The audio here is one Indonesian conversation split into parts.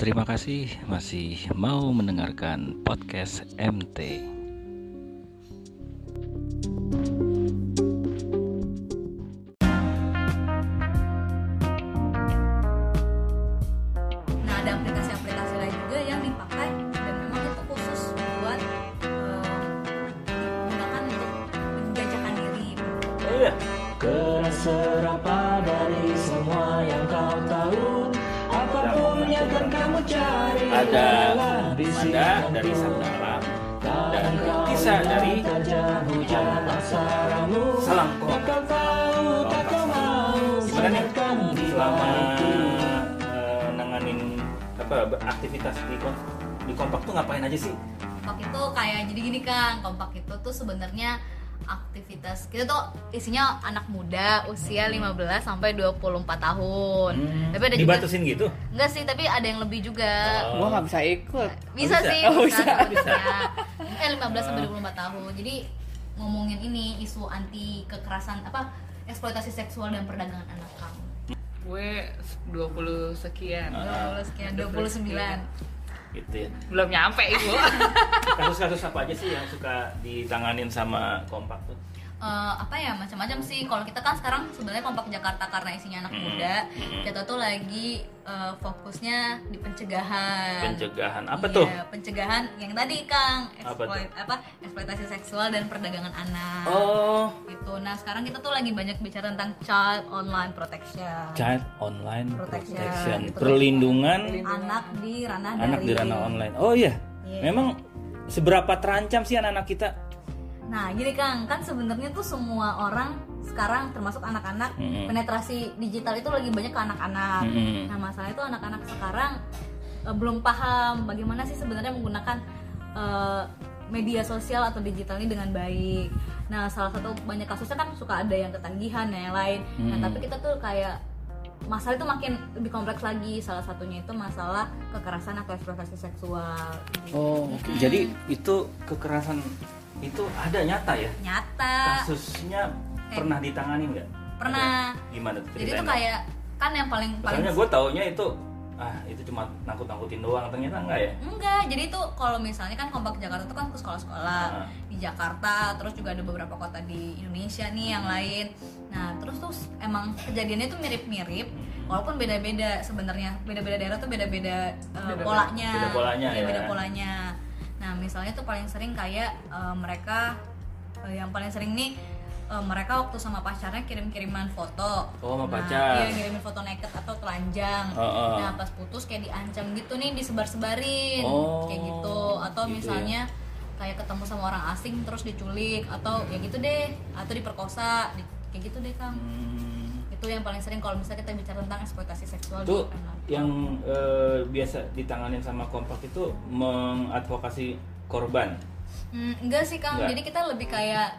Terima kasih masih mau mendengarkan podcast MT. Aktivitas di Kompak tuh ngapain aja sih? Kompak itu kayak jadi gini Kang, Kompak itu tuh sebenarnya aktivitas kita tuh isinya anak muda usia 15 sampai 24 tahun. Tapi ada dibatasin juga, gitu? Enggak sih, tapi ada yang lebih juga. Gua enggak bisa ikut. Bisa, sih, bisa. 15 sampai 24 tahun. Jadi ngomongin ini isu anti kekerasan eksploitasi seksual dan perdagangan anak Kang. Gue 20 sekian, 29 gitu ya. Belum nyampe Ibu. Kasus-kasus apa aja sih yang suka ditanganin sama Kompak tuh? Apa ya, macam-macam sih. Kalau kita kan sekarang sebenarnya Kompak Jakarta karena isinya anak muda, kita tuh lagi fokusnya di pencegahan. Pencegahan apa tuh? Pencegahan yang tadi Kang, eksploitasi seksual dan perdagangan anak. Oh. Gitu. Nah, sekarang kita tuh lagi banyak bicara tentang Child Online Protection. Child Online Protection. Gitu. Perlindungan anak di ranah online. Oh iya. Yeah. Memang seberapa terancam sih anak-anak kita? Nah, jadi Kang, kan sebenarnya tuh semua orang sekarang termasuk anak-anak penetrasi digital itu lagi banyak ke anak-anak. Nah, masalahnya tuh anak-anak sekarang belum paham bagaimana sih sebenarnya menggunakan media sosial atau digital ini dengan baik. Nah, salah satu banyak kasusnya kan suka ada yang ketagihan dan yang lain. Nah, tapi kita tuh kayak masalah itu makin lebih kompleks lagi. Salah satunya itu masalah kekerasan atau eksploitasi seksual. Oh, okay. Jadi itu kekerasan itu ada nyata ya? Nyata. Kasusnya pernah ditangani nggak? Pernah. Ada, gimana tuh? Jadi itu kayak kan yang paling. Soalnya gue taunya itu cuma nangkut-nangkutin doang, ternyata enggak ya? Enggak. Jadi itu kalau misalnya kan Kompak Jakarta itu kan ke sekolah-sekolah di Jakarta, terus juga ada beberapa kota di Indonesia nih yang lain. Nah, terus tuh emang kejadiannya tuh mirip-mirip, walaupun beda-beda sebenarnya. Beda-beda daerah tuh beda-beda polanya. Beda polanya. Nah, misalnya tuh paling sering kayak mereka yang paling sering nih mereka waktu sama pacarnya kirim-kiriman foto. Oh, sama pacar. Iya, kirimin foto naked atau telanjang. Nah, pas putus kayak diancam gitu nih, disebar-sebarin. Oh, kayak gitu. Atau gitu misalnya ya, kayak ketemu sama orang asing terus diculik atau ya gitu deh, atau diperkosa. Kayak gitu deh, Kang. Itu yang paling sering kalau misalnya kita bicara tentang eksploitasi seksual itu yang biasa ditanganin sama Kompak itu mengadvokasi korban. Enggak sih Kang, enggak. Jadi kita lebih kayak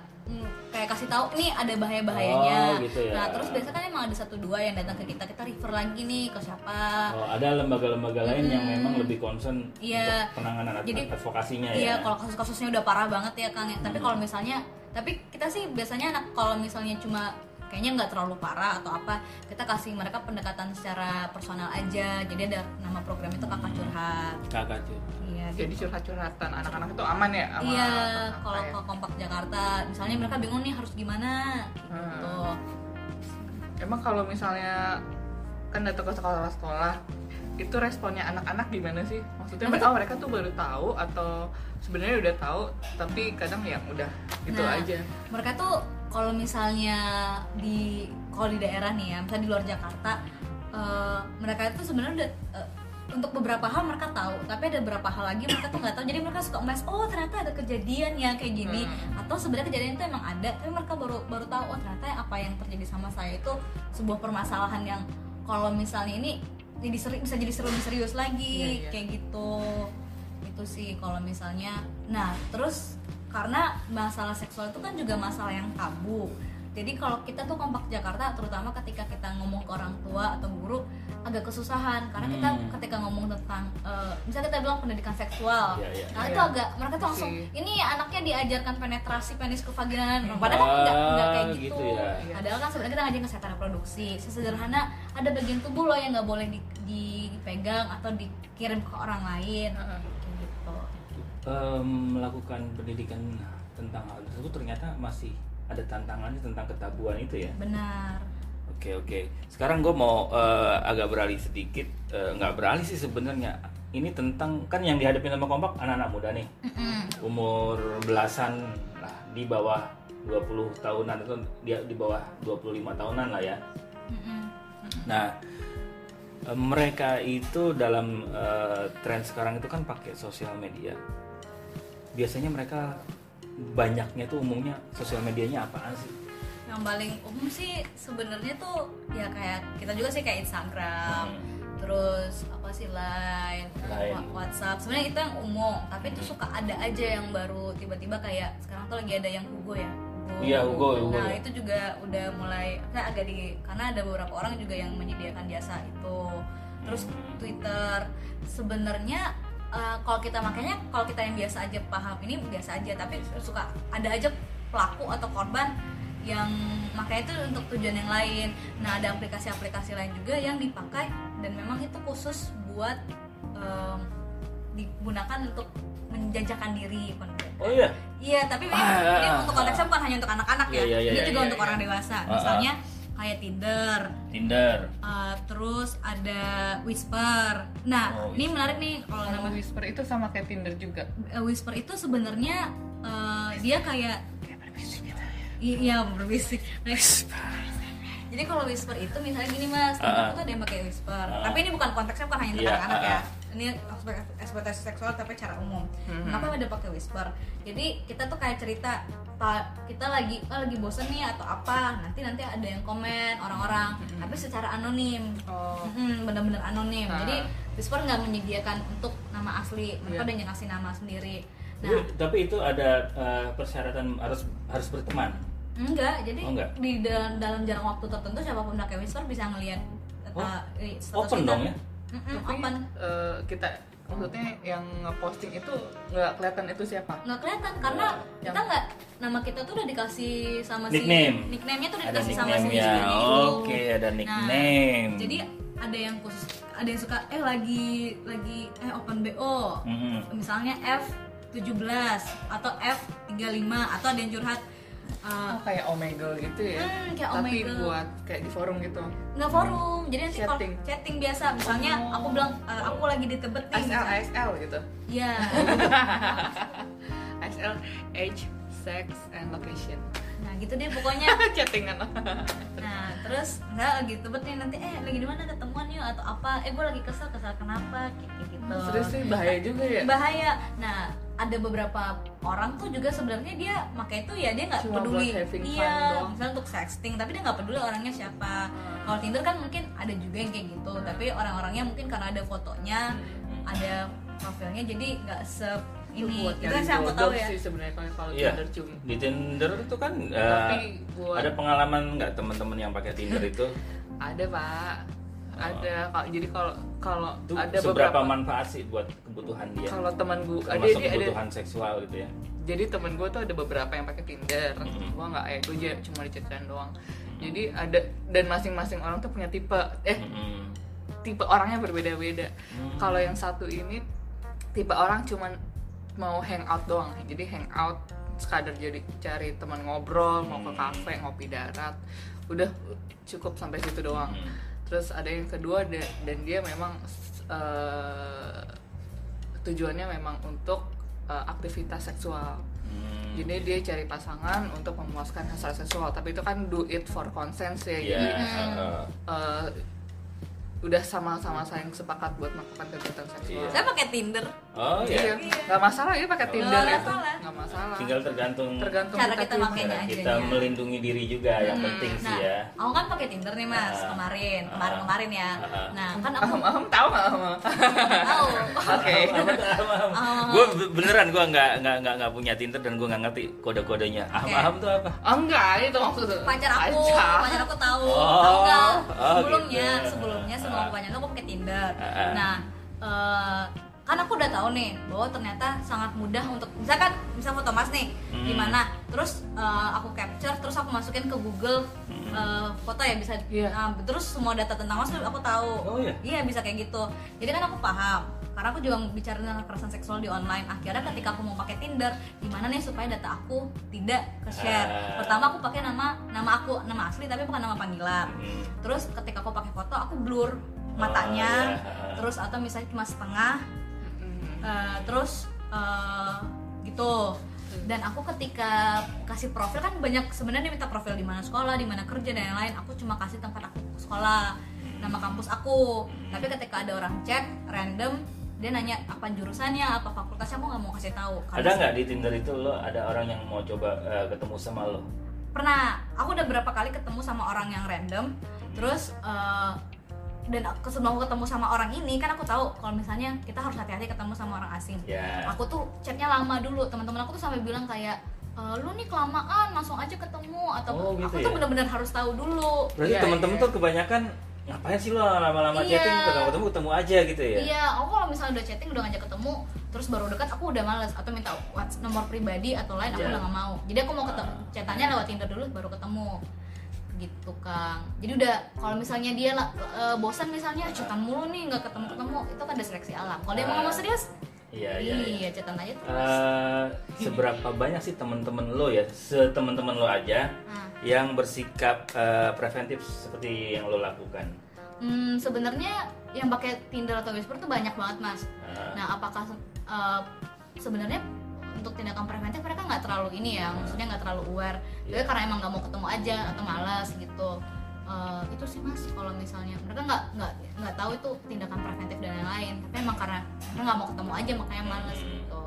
kasih tahu nih ada bahaya-bahayanya. Gitu ya. Nah, terus biasanya kan emang ada 1-2 yang datang ke kita refer lagi nih ke siapa. Oh, ada lembaga-lembaga lain yang memang lebih concern untuk penanganan advokasinya. Iya, kalau kasus-kasusnya udah parah banget ya Kang. Tapi kalau misalnya kita sih biasanya kalau misalnya cuma kayaknya nggak terlalu parah atau apa, kita kasih mereka pendekatan secara personal aja. Jadi ada nama program itu Kakak Curhat. Kakak Curhat. Iya. Jadi curhat-curhatan anak-anak itu aman ya? Iya. Kalau ke Kompak Jakarta, misalnya mereka bingung nih harus gimana. Gitu. Emang kalau misalnya kan datang ke sekolah-sekolah, itu responnya anak-anak gimana sih? Maksudnya mereka tuh baru tahu atau sebenarnya udah tahu tapi kadang ya udah gitu aja. Mereka tuh kalau misalnya di daerah nih ya, misalnya di luar Jakarta, mereka itu sebenarnya untuk beberapa hal mereka tahu, tapi ada beberapa hal lagi mereka tuh nggak tahu. Jadi mereka suka membahas, oh ternyata ada kejadian yang kayak gini, atau sebenarnya kejadian itu emang ada, tapi mereka baru tahu, oh ternyata apa yang terjadi sama saya itu sebuah permasalahan yang kalau misalnya ini bisa jadi serius lagi, kayak gitu. Itu sih kalau misalnya. Nah, terus karena masalah seksual itu kan juga masalah yang tabu. Jadi kalau kita tuh Kompak Jakarta, terutama ketika kita ngomong ke orang tua atau guru, agak kesusahan. Karena kita ketika ngomong tentang misalnya kita bilang pendidikan seksual, itu agak mereka tuh langsung ini anaknya diajarkan penetrasi penis ke vagina. Padahal kan enggak kayak gitu. Ada padahal kan sebenarnya kita ngajarin kesehatan reproduksi. Sesederhana ada bagian tubuh lo yang nggak boleh dipegang atau dikirim ke orang lain gitu. Melakukan pendidikan tentang hal itu ternyata masih ada tantangannya tentang ketabuan itu ya. Benar. Oke. Sekarang gue mau agak beralih sedikit, nggak beralih sih sebenarnya. Ini tentang kan yang dihadapi sama Kompak anak-anak muda nih, umur belasan lah, di bawah 20 tahunan atau dia di bawah 25 tahunan lah ya. Nah, mereka itu dalam tren sekarang itu kan pakai sosial media. Biasanya mereka banyaknya tuh umumnya sosial medianya apaan sih? Yang paling umum sih sebenarnya tuh ya kayak kita juga sih kayak Instagram, terus apa sih Line. WhatsApp. Sebenarnya itu yang umum, tapi itu suka ada aja yang baru tiba-tiba kayak sekarang tuh lagi ada yang Hugo ya. Hugo. Nah, itu juga udah mulai kayak agak karena ada beberapa orang juga yang menyediakan jasa itu. Terus Twitter sebenarnya kalau kita makanya kalau kita yang biasa aja paham ini biasa aja, tapi suka ada aja pelaku atau korban yang makanya itu untuk tujuan yang lain. Nah, ada aplikasi-aplikasi lain juga yang dipakai dan memang itu khusus buat digunakan untuk menjajakan diri. Oh iya? Iya, tapi ini untuk konteksnya bukan hanya untuk anak-anak ya, ini juga untuk orang dewasa. Misalnya kayak Tinder. Terus ada Whisper. Nah, ini menarik nih kalau nama Whisper itu sama kayak Tinder juga. Whisper itu sebenarnya dia kayak berbisik gitu. Iya, berbisik. Jadi kalau Whisper itu misalnya gini mas, temen tuh ada yang pakai Whisper. Tapi ini bukan konteksnya bukan hanya untuk anak-anak ya. Ini ekspektasi seksual tapi cara umum. Kenapa ada pakai Whisper? Jadi kita tuh kayak cerita kita lagi bosen nih atau apa, nanti ada yang komen orang-orang, tapi secara anonim. Benar-benar anonim. Jadi Whisper nggak menyediakan untuk nama asli, mereka udah ngasih nama sendiri. Nah, tapi itu ada persyaratan harus berteman. Enggak, jadi di dalam jarak waktu tertentu siapapun pakai Whisper bisa ngelihat open dong ya. Tapi kita maksudnya yang ngeposting itu nggak kelihatan itu siapa? Nggak kelihatan karena kita nggak, nama kita tuh udah dikasih sama nickname. Si nickname-nya tuh udah dikasih sama si ya. Oke, ada nickname. Nah, jadi ada yang khusus, ada yang suka lagi open BO. Misalnya F17 atau F35 atau ada yang curhat kayak Omegle gitu ya. Kayak tapi Omegle buat kayak di forum gitu. Enggak forum. Jadi nanti chatting biasa. Misalnya aku bilang aku lagi di Tebet nih. ASL gitu. Iya. ASL age, sex and location. Nah, gitu deh pokoknya. Chattingan. Nah, terus enggak lagi Tebet nih nanti lagi di mana ketemuan yuk atau apa? Gue lagi kesal kenapa? Gitu. Terus sih bahaya juga ya. Bahaya. Nah, ada beberapa orang tuh juga sebenarnya dia pakai itu ya dia nggak peduli, misalnya untuk sexting tapi dia nggak peduli orangnya siapa. Kalau Tinder kan mungkin ada juga yang kayak gitu, tapi orang-orangnya mungkin karena ada fotonya, ada profilnya jadi nggak ini itu yang saya mau tahu ya. Sih sebenarnya kalau Tinder cuma di Tinder itu kan ada pengalaman nggak teman-teman yang pakai Tinder itu? Ada pak. Ada jadi kalau ada beberapa manfaat sih buat kebutuhan dia. Kalau teman gue ada kebutuhan seksual gitu ya. Jadi teman gue tuh ada beberapa yang pakai Tinder. Gue nggak gue cuma dicetan doang. Jadi ada dan masing-masing orang tuh punya tipe tipe orangnya berbeda-beda. Kalau yang satu ini tipe orang cuman mau hangout doang. Jadi hangout sekadar jadi cari teman ngobrol, mau ke kafe, ngopi darat. Udah cukup sampai situ doang. Terus ada yang kedua dan dia memang tujuannya memang untuk aktivitas seksual. Jadi dia cari pasangan untuk memuaskan hasrat seksual, tapi itu kan do it for consent ya. Jadi udah sama-sama saling sepakat buat melakukan kegiatan seksual. Saya pakai Tinder. Oh iya. Enggak masalah ya pakai Tinder itu. Enggak masalah. Tinggal tergantung cara kita makainya aja. Kita melindungi diri juga yang penting sih ya. Aku kan pakai Tinder nih Mas kemarin ya. Nah, kan aku tahu enggak sama. Tahu. Oke. Gua beneran gua enggak punya Tinder dan gua enggak ngerti kode-kodenya. Aham tuh apa? Enggak, itu maksudnya. Pacar aku tahu. Sebelumnya aku pakai Tinder. Nah, kan aku udah tahu nih bahwa ternyata sangat mudah untuk misalkan foto mas nih gimana, terus aku capture terus aku masukin ke Google foto ya bisa terus semua data tentang mas tuh aku tahu. Iya bisa kayak gitu. Jadi kan aku paham karena aku juga bicara tentang kekerasan seksual di online. Akhirnya ketika aku mau pakai Tinder gimana nih supaya data aku tidak ke share. Pertama aku pakai nama aku nama asli tapi bukan nama panggilan. Terus ketika aku pakai foto aku blur matanya, terus atau misalnya cuma setengah, terus gitu. Dan aku ketika kasih profil kan banyak sebenarnya dia minta profil di mana sekolah, di mana kerja dan lain-lain. Aku cuma kasih tempat aku sekolah, nama kampus aku. Tapi ketika ada orang chat random dia nanya apa jurusannya, apa fakultasnya, aku nggak mau kasih tahu. Ada nggak di Tinder itu lo ada orang yang mau coba ketemu sama lo? Pernah. Aku udah berapa kali ketemu sama orang yang random, terus dan sebelum aku ketemu sama orang ini kan aku tahu kalau misalnya kita harus hati-hati ketemu sama orang asing. Aku tuh chatnya lama dulu, teman-teman aku tuh sampai bilang kayak lu nih kelamaan, langsung aja ketemu atau gitu aku tuh benar-benar harus tahu dulu. Berarti teman-teman tuh kebanyakan ngapain sih lo lama-lama chatting, ketemu aja gitu ya? Aku kalau misalnya udah chatting udah ngajak ketemu terus baru dekat aku udah males atau minta WhatsApp nomor pribadi atau lain aku udah nggak mau. Jadi aku mau ketemu chatannya lewat Tinder dulu baru ketemu. Gitu Kang. Jadi udah kalau misalnya dia bosan misalnya chatan mulu nih nggak ketemu-ketemu itu kan ada seleksi alam. Kalau dia mau serius iya chatan aja terus. Seberapa banyak sih teman-teman lo ya, teman-teman lo aja yang bersikap preventif seperti yang lo lakukan? Sebenarnya yang pakai Tinder atau Whisper tuh banyak banget mas. Nah apakah sebenarnya untuk tindakan preventif mereka nggak terlalu ini ya, maksudnya nggak terlalu aware. Jadi karena emang nggak mau ketemu aja atau malas gitu. Itu sih mas, kalau misalnya mereka nggak tahu itu tindakan preventif dan lain-lain. Tapi emang karena mereka nggak mau ketemu aja makanya malas gitu.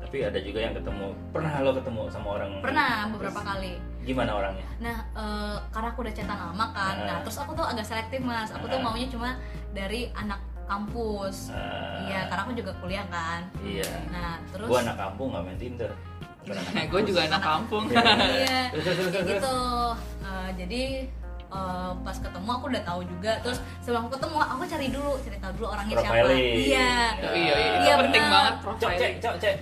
Tapi ada juga yang ketemu. Pernah lo ketemu sama orang? Pernah beberapa kali. Gimana orangnya? Nah karena aku udah chatan lama kan. Nah terus aku tuh agak selektif mas. Aku tuh maunya cuma dari anak kampus, iya karena aku juga kuliah kan. Nah terus. Gue anak kampung nggak main Tinder. Gue juga anak kampung. Gitu. Jadi pas ketemu aku udah tahu juga. Terus sebelum aku ketemu aku cari tahu dulu orangnya siapa. Iya penting banget. Cek.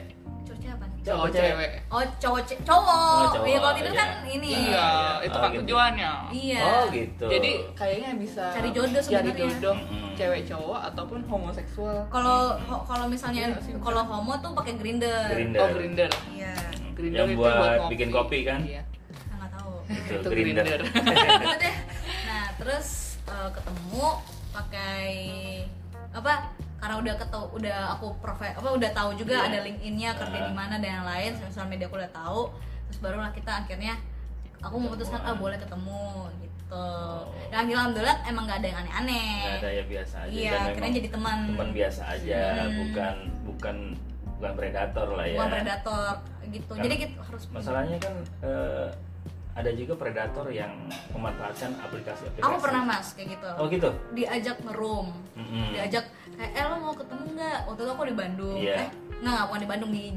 Cowok cewek. Oh cowok. Iya kalau Tinder kan ini. Itu kan tujuannya. Gitu. Jadi kayaknya bisa cari jodoh sebenarnya. Cari jodoh cewek cowok ataupun homoseksual. Kalau misalnya kalau homo tuh pakai Grindr. Grindr. Iya. Grindr yang buat bikin kopi kan? Iya. Enggak tahu. Itu Grindr. Nah, terus ketemu pakai apa? Karena udah tahu juga ada LinkedIn-nya, kerja di mana dan yang lain, sosial media aku udah tahu. Terus barulah kita akhirnya aku memutuskan boleh ketemu gitu. Dan alhamdulillah emang enggak ada yang aneh-aneh. Enggak ada, ya biasa aja. Iya, akhirnya jadi teman biasa aja, bukan predator lah ya. Bukan predator gitu. Kan, jadi kita harus masalahnya kan ada juga predator yang memanfaatkan aplikasi. Aku pernah mas kayak gitu. Oh gitu. Diajak meroom, diajak kayak lo mau ketemu nggak? Waktu itu aku di Bandung, bukan di Bandung di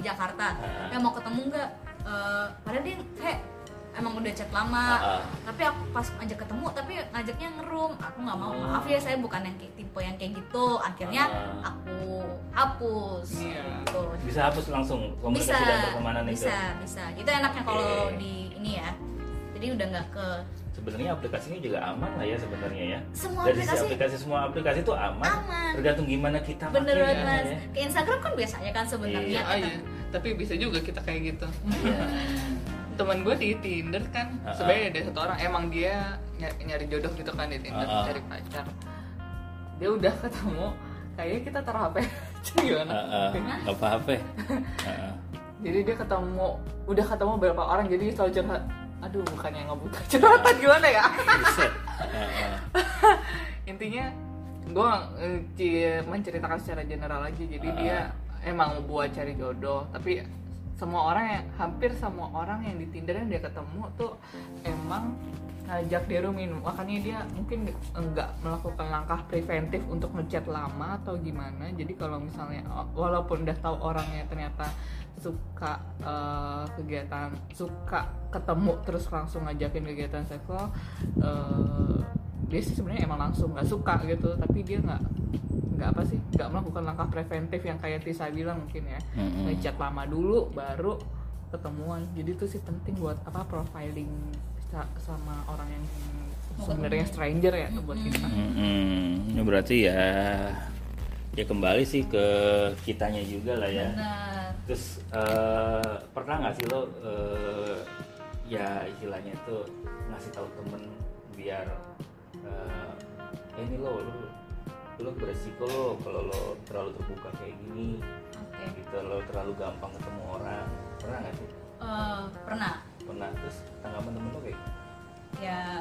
Jakarta. Mau ketemu nggak? Padahal dia emang udah chat lama, tapi aku pas ajak ketemu tapi ngajaknya ngeroom. Aku nggak mau, maaf ya saya bukan yang tipe yang kayak gitu. Akhirnya aku hapus. Gitu. Bisa hapus langsung komunikasi dan pertemanan itu. Bisa. Itu enaknya kalau di ini ya. Jadi udah nggak ke. Sebenarnya aplikasinya juga aman lah ya sebenarnya ya. Semua aplikasi itu aman. Tergantung gimana kita pakai. Bener banget mas. Ya. Ke Instagram kan biasanya kan sebenarnya. Tapi bisa juga kita kayak gitu. Teman gue di Tinder kan sebenarnya ada satu orang emang dia nyari jodoh gitu kan di Tinder, cari pacar. Dia udah ketemu, kayaknya kita taruh HP aja gimana? Apa HP? Jadi dia udah ketemu beberapa orang, jadi dia selalu curhat. Aduh, bukannya ngebuka curhatan gimana ya? Intinya gue menceritakan secara general aja, jadi dia emang buat cari jodoh, tapi hampir semua orang yang di Tinder yang dia ketemu tuh emang ngajak dia rooming. Makanya dia mungkin enggak melakukan langkah preventif untuk ngechat lama atau gimana. Jadi kalau misalnya walaupun udah tahu orangnya ternyata suka kegiatan, suka ketemu terus langsung ngajakin kegiatan seksual, dia sih sebenarnya emang langsung nggak suka gitu, tapi dia nggak melakukan langkah preventif yang kayak Tisa bilang mungkin ya, ngechat lama dulu baru ketemuan. Jadi itu sih penting buat apa profiling sama orang yang sebenarnya stranger ya buat kita. Ini berarti ya kembali sih ke kitanya juga lah ya. Benar. Terus pernah nggak sih lo ya istilahnya tuh ngasih tahu temen biar ini lo beresiko lo kalau lo terlalu terbuka kayak gini, gitu lo terlalu gampang ketemu orang, pernah nggak sih? Pernah. Terus tanggapan temen lo kayak gini? Ya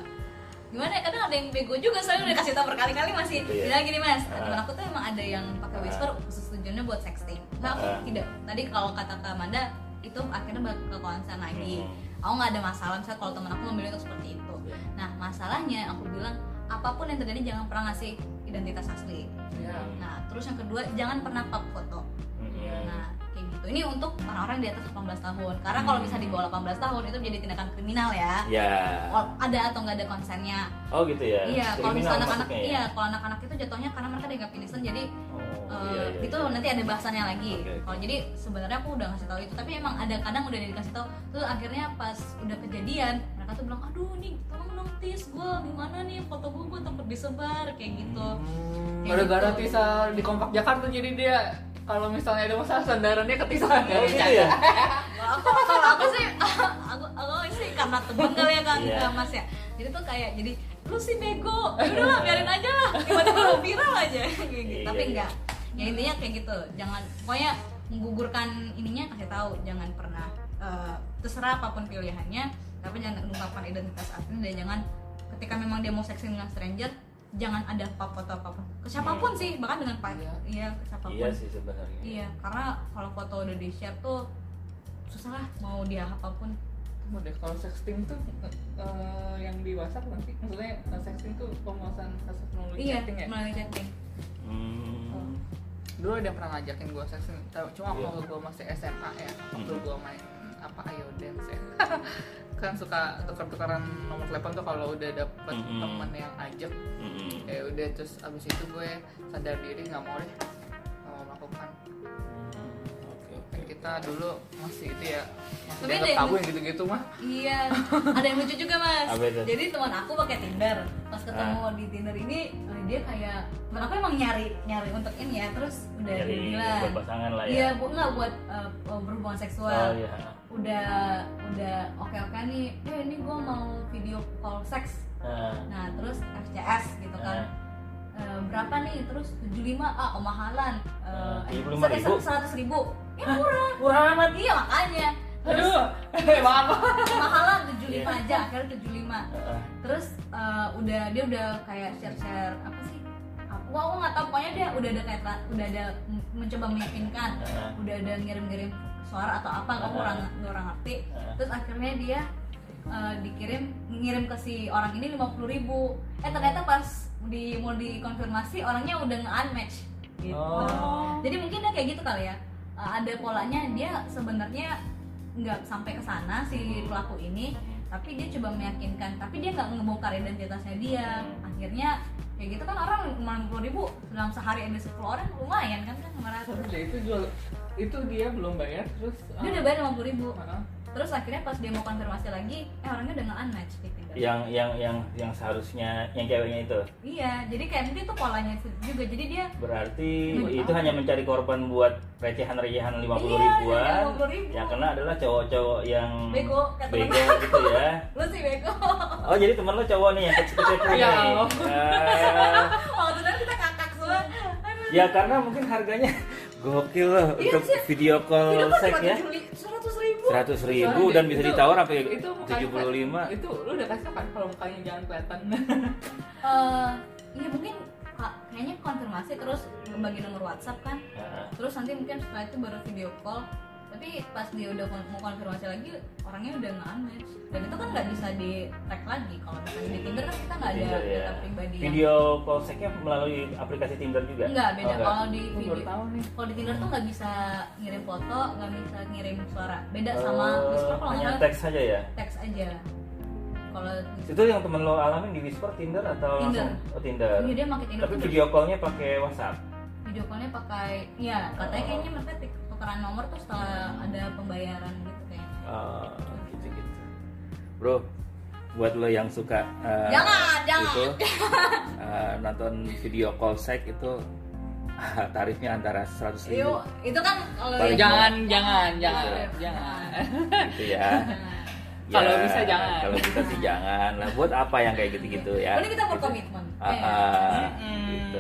gimana ya, kadang ada yang bego juga, soalnya udah kasih tau berkali-kali masih bilang gini mas, temen aku tuh emang ada yang pakai Whisper khusus tujuannya buat sexting. Nah aku tidak, tadi kalau kata Kak Amanda itu akhirnya bakal ke konsen lagi. Aku nggak ada masalah misalnya kalau temen aku memilih untuk seperti itu. Nah masalahnya aku bilang apapun yang terjadi jangan pernah ngasih identitas asli. Nah terus yang kedua jangan pernah pap foto. Nah kayak gitu. Ini untuk orang-orang di atas 18 tahun. Karena kalau bisa di bawah 18 tahun itu menjadi tindakan kriminal ya. Ada atau nggak ada konsennya. Oh gitu ya. Iya kalau misalnya anak-anak, iya kalau anak-anak itu jatuhnya karena mereka dianggap innocent jadi. Itu nanti ada bahasannya lagi. Kalau jadi sebenarnya aku udah ngasih tahu itu, tapi emang ada kadang udah dikasih tahu, terus akhirnya pas udah kejadian mereka tuh bilang, aduh nih tolong dong Tis, gue gimana nih foto gue takut disebar kayak gitu. Gara-gara Tisa di Kompak Jakarta jadi dia kalau misalnya ada masalah sandarannya ke Tisa. Iya. Aku sih karena temen kali ya kan mas ya. Jadi tuh kayak jadi lu sih bego, udah lah biarin aja lah, tiba-tiba viral aja gitu. Tapi enggak, ya intinya kayak gitu, jangan, pokoknya menggugurkan ininya kasih tahu, jangan pernah terserah apapun pilihannya, tapi jangan mengungkapkan identitas aslinya dan jangan ketika memang dia mau seksi dengan stranger, jangan ada foto apapun ke siapapun sih, bahkan dengan pacar, siapapun. Iya sih sebenarnya. Iya, karena kalau foto udah di share tuh susah lah mau dia apapun. Udah kalau sexting tuh yang di WhatsApp nanti maksudnya sexting tuh pemuasan kasus melalui chatting ya? Iya, melalui chatting. Dulu ada yang pernah ngajakin gue sexting, cuma waktu gue masih SMA ya, waktu gue main apa Ayo Dance ya. Kan suka tukar-tukaran nomor telepon tuh kalau udah dapet temen yang ajak. Ya udah, terus abis itu gue sadar diri nggak mau melakukan. Kita dulu masih itu ya, maksudnya nggak tahu yang gitu-gitu mah. Iya, ada yang lucu juga mas. Jadi teman aku pakai Tinder, pas ketemu di Tinder ini dia kayak, teman aku emang nyari untuk ini ya, terus udah bilang, buat pasangan lah ya. Iya, buat berhubungan seksual. Oh, iya. Udah oke nih, ini gue mau video call seks. Nah terus FCS gitu kan. Berapa nih, terus 75, omahalan 100 ribu ya murah amat. Iya makanya terus, omahalan 75 aja, akhirnya 75. Terus dia udah kayak share apa sih, aku gak tau, pokoknya dia udah ada mencoba meyakinkan, udah ada ngirim-ngirim suara atau apa, aku kurang ngerti. Terus akhirnya dia ngirim ke si orang ini 50 ribu. Ternyata pas mau dikonfirmasi orangnya udah nge-unmatch gitu. Jadi mungkin dia kayak gitu kali ya, ada polanya. Dia sebenarnya nggak sampai ke sana si pelaku ini, tapi dia coba meyakinkan, tapi dia nggak ngebongkar identitasnya dia. Akhirnya kayak gitu kan, orang 50 ribu dalam sehari ada 10 orang, lumayan kan 500. Itu dia belum bayar, terus dia udah bayar 50 ribu. Terus akhirnya pas dia mau konfirmasi lagi, orangnya udah nge-unmatch gitu. Yang seharusnya yang ceweknya itu. Iya, jadi kayak mungkin itu polanya juga. Jadi dia berarti itu hanya mencari korban buat recehan-recehan 50 ribuan. Yang kena adalah cowok-cowok yang bego gitu ya. Lu sih bego. Oh, jadi teman lu cowok nih yang kecil-kecil. Iya. Waktu itu kita kakak semua. Ya karena mungkin harganya gokil loh untuk video call seks ya. 100 ribu dan bisa ditawar apa 75. Itu lu udah kasih kan kalau mukanya jangan kelihatan. Ya mungkin kayaknya konfirmasi terus bagi nomor WhatsApp kan. Terus nanti mungkin setelah itu baru video call. Tapi pas dia udah mau konfirmasi lagi, orangnya udah nge-unmatch. Dan itu kan nggak bisa di-tag lagi. Kalau misalnya di Tinder kan kita nggak ada data pribadi. Video call seks-nya melalui aplikasi Tinder juga? Nggak, beda. Kalau di Tinder tuh nggak bisa ngirim foto, nggak bisa ngirim suara. Beda sama Whisper kalau nggak. Hanya teks aja ya? Teks aja. Kalau itu yang temen lo alamin di Whisper, Tinder atau Tinder? Langsung? Oh, Tinder. Iya, dia pakai Tinder. Tapi Tinder. Video call-nya pakai WhatsApp. Video call-nya pakai, ya katanya kayaknya mereka tukeran nomor tuh setelah ada pembayaran gitu kayaknya. Gitu-gitu. Bro, buat lo yang suka jangan. Itu, nonton video call sex itu tarifnya antara 100.000. Itu kan kalau jangan. Gitu ya. Ya, kalau bisa jangan. Kalau bisa sih jangan. Nah, buat apa yang kayak gitu-gitu ya? Ini kita berkomitmen. Gitu.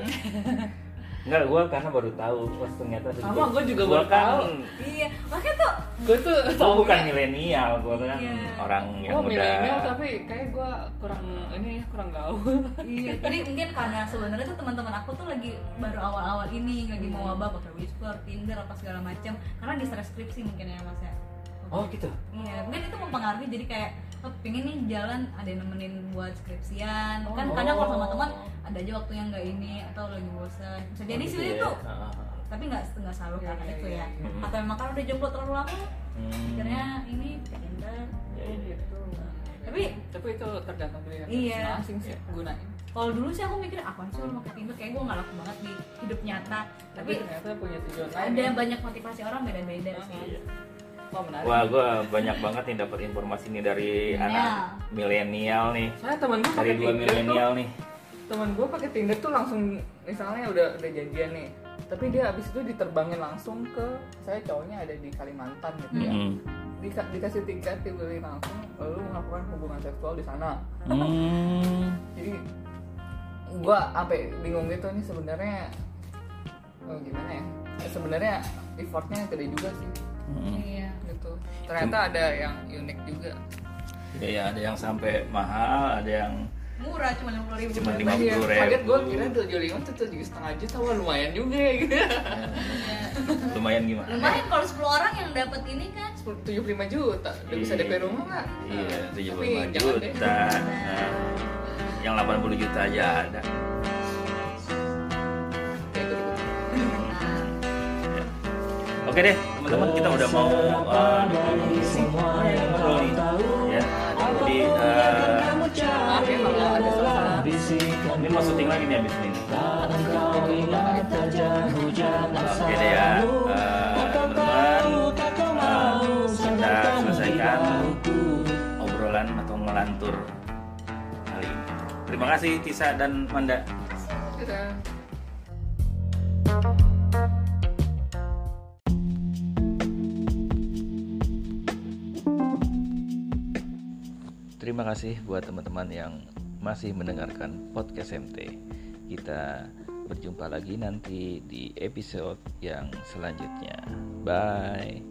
Enggak, gue karena baru tahu pas ternyata segitu. Sama gue juga baru tahu. Iya, makanya tuh gue tuh bukan milenial, gue kan orang yang muda. Milenial tapi kayak gue kurang gaul. Iya, jadi mungkin karena sebenarnya tuh teman-teman aku tuh lagi baru awal-awal ini lagi mau wabah pakai Whisper, Tinder apa segala macam. Karena di skripsi mungkin ya Mas ya. Oh gitu? Iya, mungkin itu mempengaruhi, jadi kayak pengen nih jalan ada yang nemenin buat skripsian. Kan kadang kalau sama teman ada aja waktu yang nggak ini atau lagi bosan. Bisa jadi sih itu, tapi nggak selalu karena itu ya. Atau memang kan udah jomblo terlalu lama, akhirnya ini Tinder. Gitu. Tapi itu tergantung dia. Iya. Masing sih gunain. Kalau dulu sih aku mikir apa sih lu pakai Tinder, kayak gue nggak laku banget di hidup nyata. Tapi ternyata punya tujuan lain. Ada banyak motivasi orang beda-beda sih. Wah, gue banyak banget nih dapat informasi nih dari anak milenial nih. Soalnya temen gue pakai Tinder tuh, temen gue pakai Tinder tuh langsung misalnya udah jadian nih, tapi dia abis itu diterbangin langsung ke, saya cowoknya ada di Kalimantan gitu ya. Dikasih tiket dibeli langsung, lalu melakukan hubungan seksual di sana. Jadi gue sampai bingung gitu nih sebenarnya, gimana ya? Sebenarnya effortnya gede juga sih. Iya. Gitu. Ternyata ada yang unik juga. Iya, ada yang sampai mahal, ada yang murah cuma 50.000. Cuma 50.000. Kaget gue kira 75 tuh 7,5 juta, wah lumayan juga ya gitu. Lumayan gimana? Lumayan kalau 10 orang yang dapat ini kan 75 juta, udah bisa DP rumah kan? Iya, 75 juta. Yang 80 juta aja ada. Oke deh, teman-teman, kita udah mau ya. Jadi ini mau syuting lagi nih abis ini. Oke deh ya, teman-teman, kita selesaikan obrolan atau ngelantur kali ini. Terima kasih Tisa dan Manda. Terima kasih buat teman-teman yang masih mendengarkan podcast MT. Kita berjumpa lagi nanti di episode yang selanjutnya. Bye.